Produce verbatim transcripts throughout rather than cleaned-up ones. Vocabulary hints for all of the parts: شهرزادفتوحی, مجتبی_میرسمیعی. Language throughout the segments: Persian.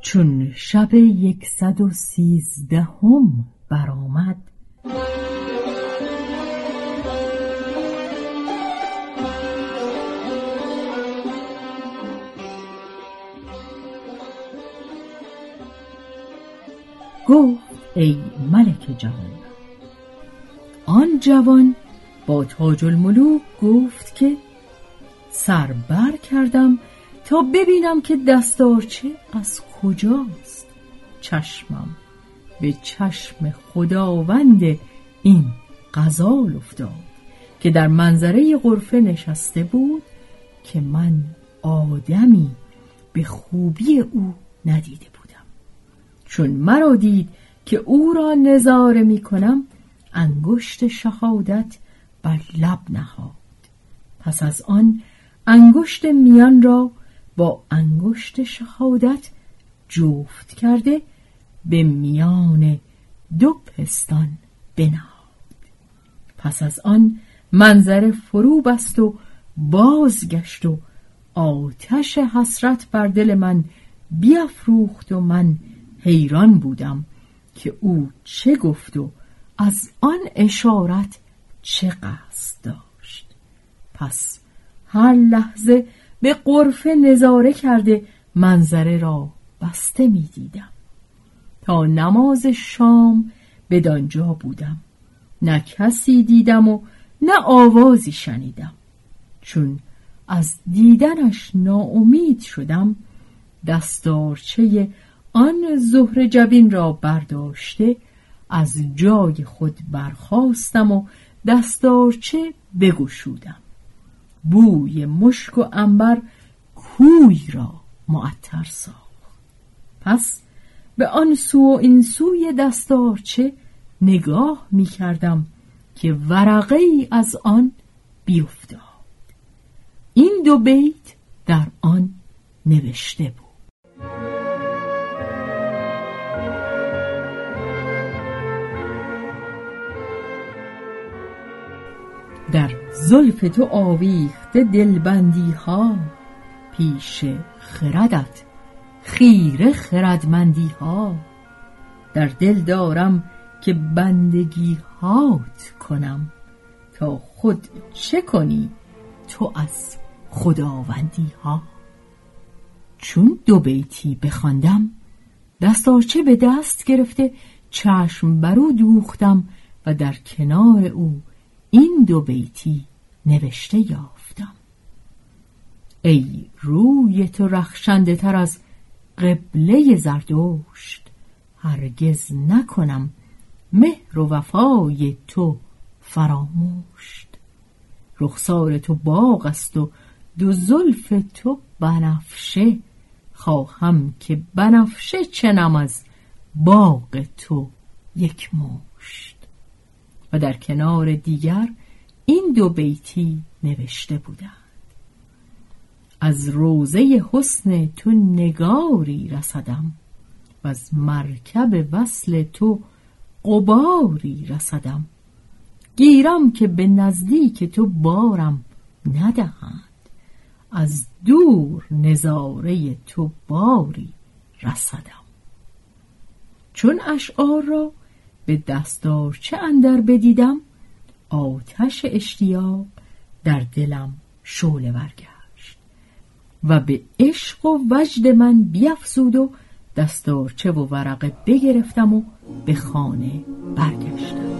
چون شب یکصد و سیزدهم برآمد، گفت ای ملک جوان. آن جوان با تاج الملوک گفت که سر بر کردم تا ببینم که دستارچه از کجاست. چشمم به چشم خداوند این غزال افتاد که در منظره غرفه نشسته بود که من آدمی به خوبی او ندیده بودم. چون مرا دید که او را نظاره می کنم، انگشت شهادت بر لب نهاد. پس از آن انگشت میان را با انگشت شهادت جفت کرده به میان دو پستان بنهاد. پس از آن منظر فرو بست و بازگشت و آتش حسرت بر دل من بیافروخت و من حیران بودم که او چه گفت و از آن اشارت چه قصد داشت. پس هر لحظه به غرفه نظاره کرده منظره را بسته می دیدم. تا نماز شام بدانجا بودم، نه کسی دیدم و نه آوازی شنیدم. چون از دیدنش ناامید شدم، دستارچه آن زهره جبین را برداشته از جای خود برخاستم و دستارچه بگشودم. بوی مشک و عنبر کوی را معطر ساخت. پس به آن سو و این سوی دستارچه نگاه می کردم که ورقه ای از آن بیفتاد. این دو بیت در آن نوشته بود: در زلف تو آویخته دلبندی ها، پیش خردت خیره خردمندی ها. در دل دارم که بندگی هات کنم، تا خود چه کنی تو از خداوندی ها. چون دو بیتی بخواندم، دستارچه به دست گرفته چشم برو دوختم و در کنار او این دو بیتی نوشته یافتم: ای روی تو رخشنده تر از قبله زردشت، هرگز نکنم مهر و وفای تو فراموشت. رخسار تو باغ است و دو زلف تو بنفشه، خواهم که بنفشه چنم از باغ تو یک مشت. و در کنار دیگر این دو بیتی نوشته بودند: از روضه حسن تو نگاری رسدم، و از مرکب وصل تو غباری رسدم. گیرم که به نزدیک تو بارم ندهند، از دور نظاره تو باری رسدم. چون اشعار را به دستارچه اندر بدیدم، آتش اشتیاق در دلم شعله برگشت و به عشق و وجد من بیفزود و دستارچه و ورقه بگرفتم و به خانه برگشتم.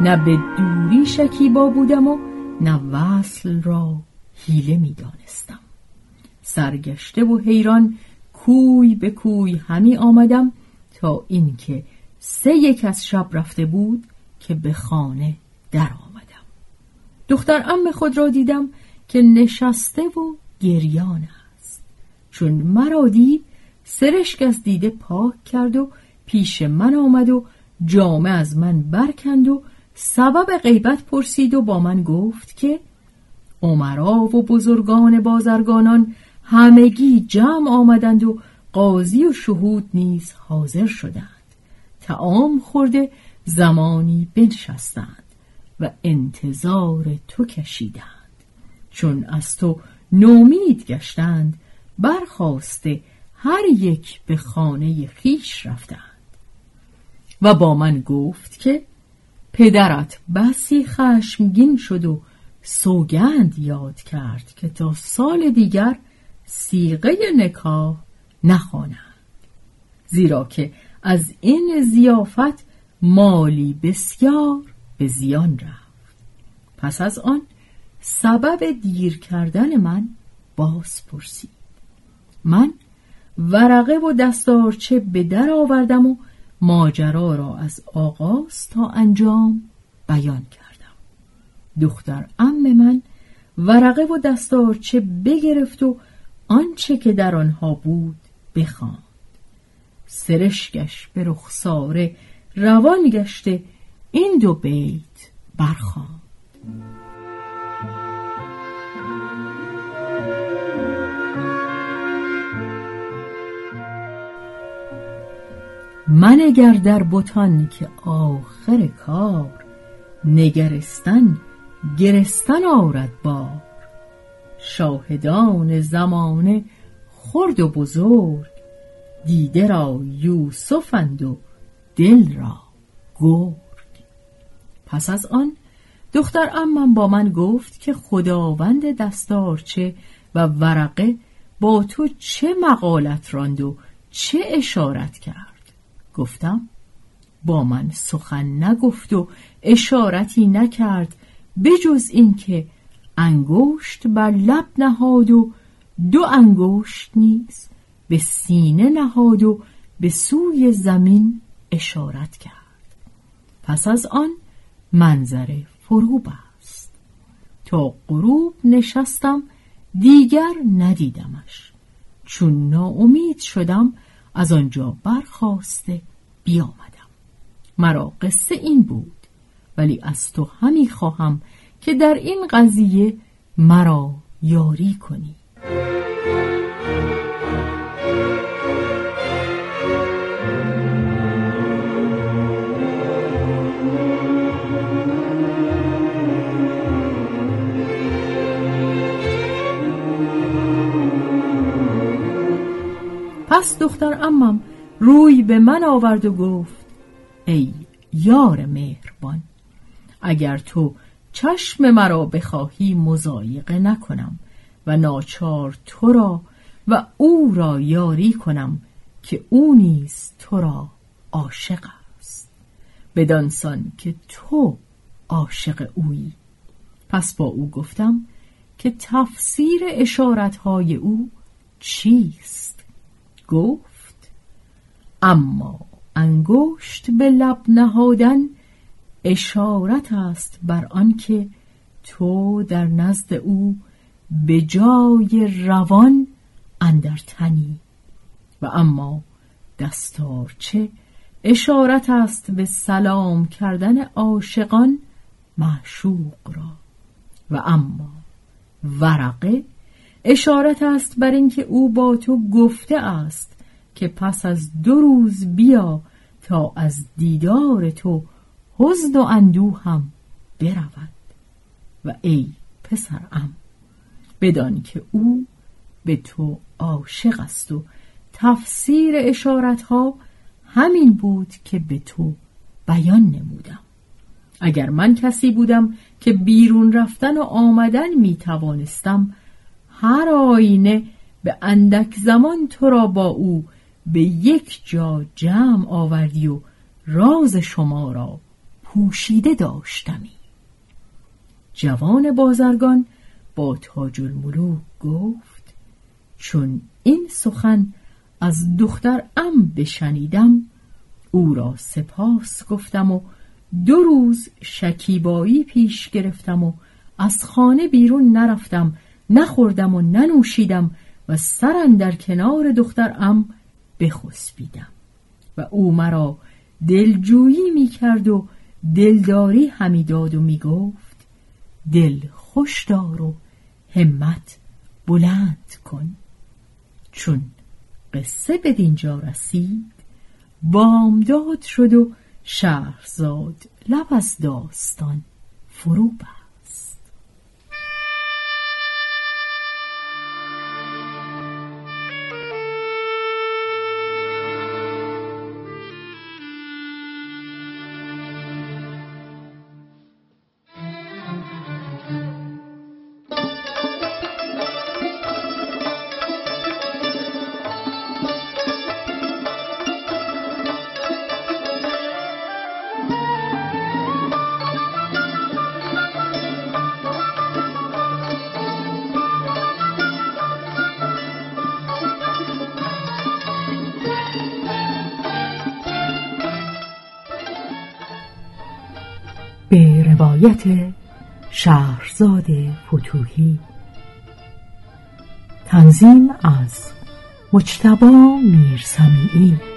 نه به دوری شکیبا بودم و نه وصل را حیله می دانستم. سرگشته و حیران کوی به کوی همی آمدم تا اینکه سه یک از شب رفته بود که به خانه در آمدم. دختر عم خود را دیدم که نشسته و گریان است. چون مرا دید سرشک از دیده پاک کرد و پیش من آمد و جامه از من برکند و سبب غیبت پرسید و با من گفت که عمرا و بزرگان بازرگانان همگی جمع آمدند و قاضی و شهود نیز حاضر شدند. طعام خورده زمانی بنشستند و انتظار تو کشیدند. چون از تو نومید گشتند، برخاسته هر یک به خانه خویش رفتند و با من گفت که پدرت بسی خشمگین شد و سوگند یاد کرد که تا سال دیگر صیغه نکاح نخواند، زیرا که از این ضیافت مالی بسیار به زیان رفت. پس از آن سبب دیر کردن من باز پرسید. من ورقه و دستارچه به در آوردم و ماجرا را از آغاز تا انجام بیان کردم. دختر عم من ورقه و دستارچه بگرفت و آنچه که در آنها بود بخواند. سرشکش به رخساره روان گشته این دو بیت برخواند: منگر در بتان که آخر کار، نگرستن گرستن آرد بار. شاهدان زمانه خرد و بزرگ، دیده را یوسفند و دل را گرگ. پس از آن دختر عمم با من گفت که خداوند دستارچه و ورقه با تو چه مقالت راند و چه اشارت کرد؟ گفتم با من سخن نگفت و اشارتی نکرد بجز این که انگشت بر لب نهاد و دو انگشت نیز به سینه نهاد و به سوی زمین اشارت کرد. پس از آن منظره فروب است. تا غروب نشستم، دیگر ندیدمش. چون ناامید شدم از آنجا برخاسته بیامدم. مرا قصه این بود، ولی از تو همی خواهم که در این قضیه مرا یاری کنی. پس دختر عمم روی به من آورد و گفت: ای یار مهربان، اگر تو چشم مرا بخواهی مضایقه نکنم و ناچار تو را و او را یاری کنم که او نیز تو را عاشق است، بدانسان که تو عاشق اویی. پس با او گفتم که تفسیر اشارتهای او چیست؟ گفت: اما انگشت به لب نهادن اشارت است بر آنکه تو در نزد او به جای روان اندر تنی، و اما دستارچه اشارت است به سلام کردن عاشقان معشوق را، و اما ورقه اشارت است بر اینکه او با تو گفته است که پس از دو روز بیا تا از دیدار تو حزن و اندوهم برود. و ای پسرم بدان که او به تو عاشق است و تفسیر اشارتها همین بود که به تو بیان نمودم. اگر من کسی بودم که بیرون رفتن و آمدن می توانستم، هر آینه به اندک زمان تو را با او به یک جا جمع آوردی و راز شما را پوشیده داشتمی. جوان بازرگان با تاج الملوک گفت: چون این سخن از دخترم بشنیدم، او را سپاس گفتم و دو روز شکیبایی پیش گرفتم و از خانه بیرون نرفتم، نخوردم و ننوشیدم و سرم در کنار دخترم بخسبیدم. و او مرا دلجویی می کرد و دلداری همی داد و می گفت: دل خوش دار و همت بلند کن. چون قصه به دینجا رسید، بامداد شد و شهرزاد لب از داستان فرو بست. به روایت شهرزاد فتوحی. تنظیم از مجتبی میرسمیعی.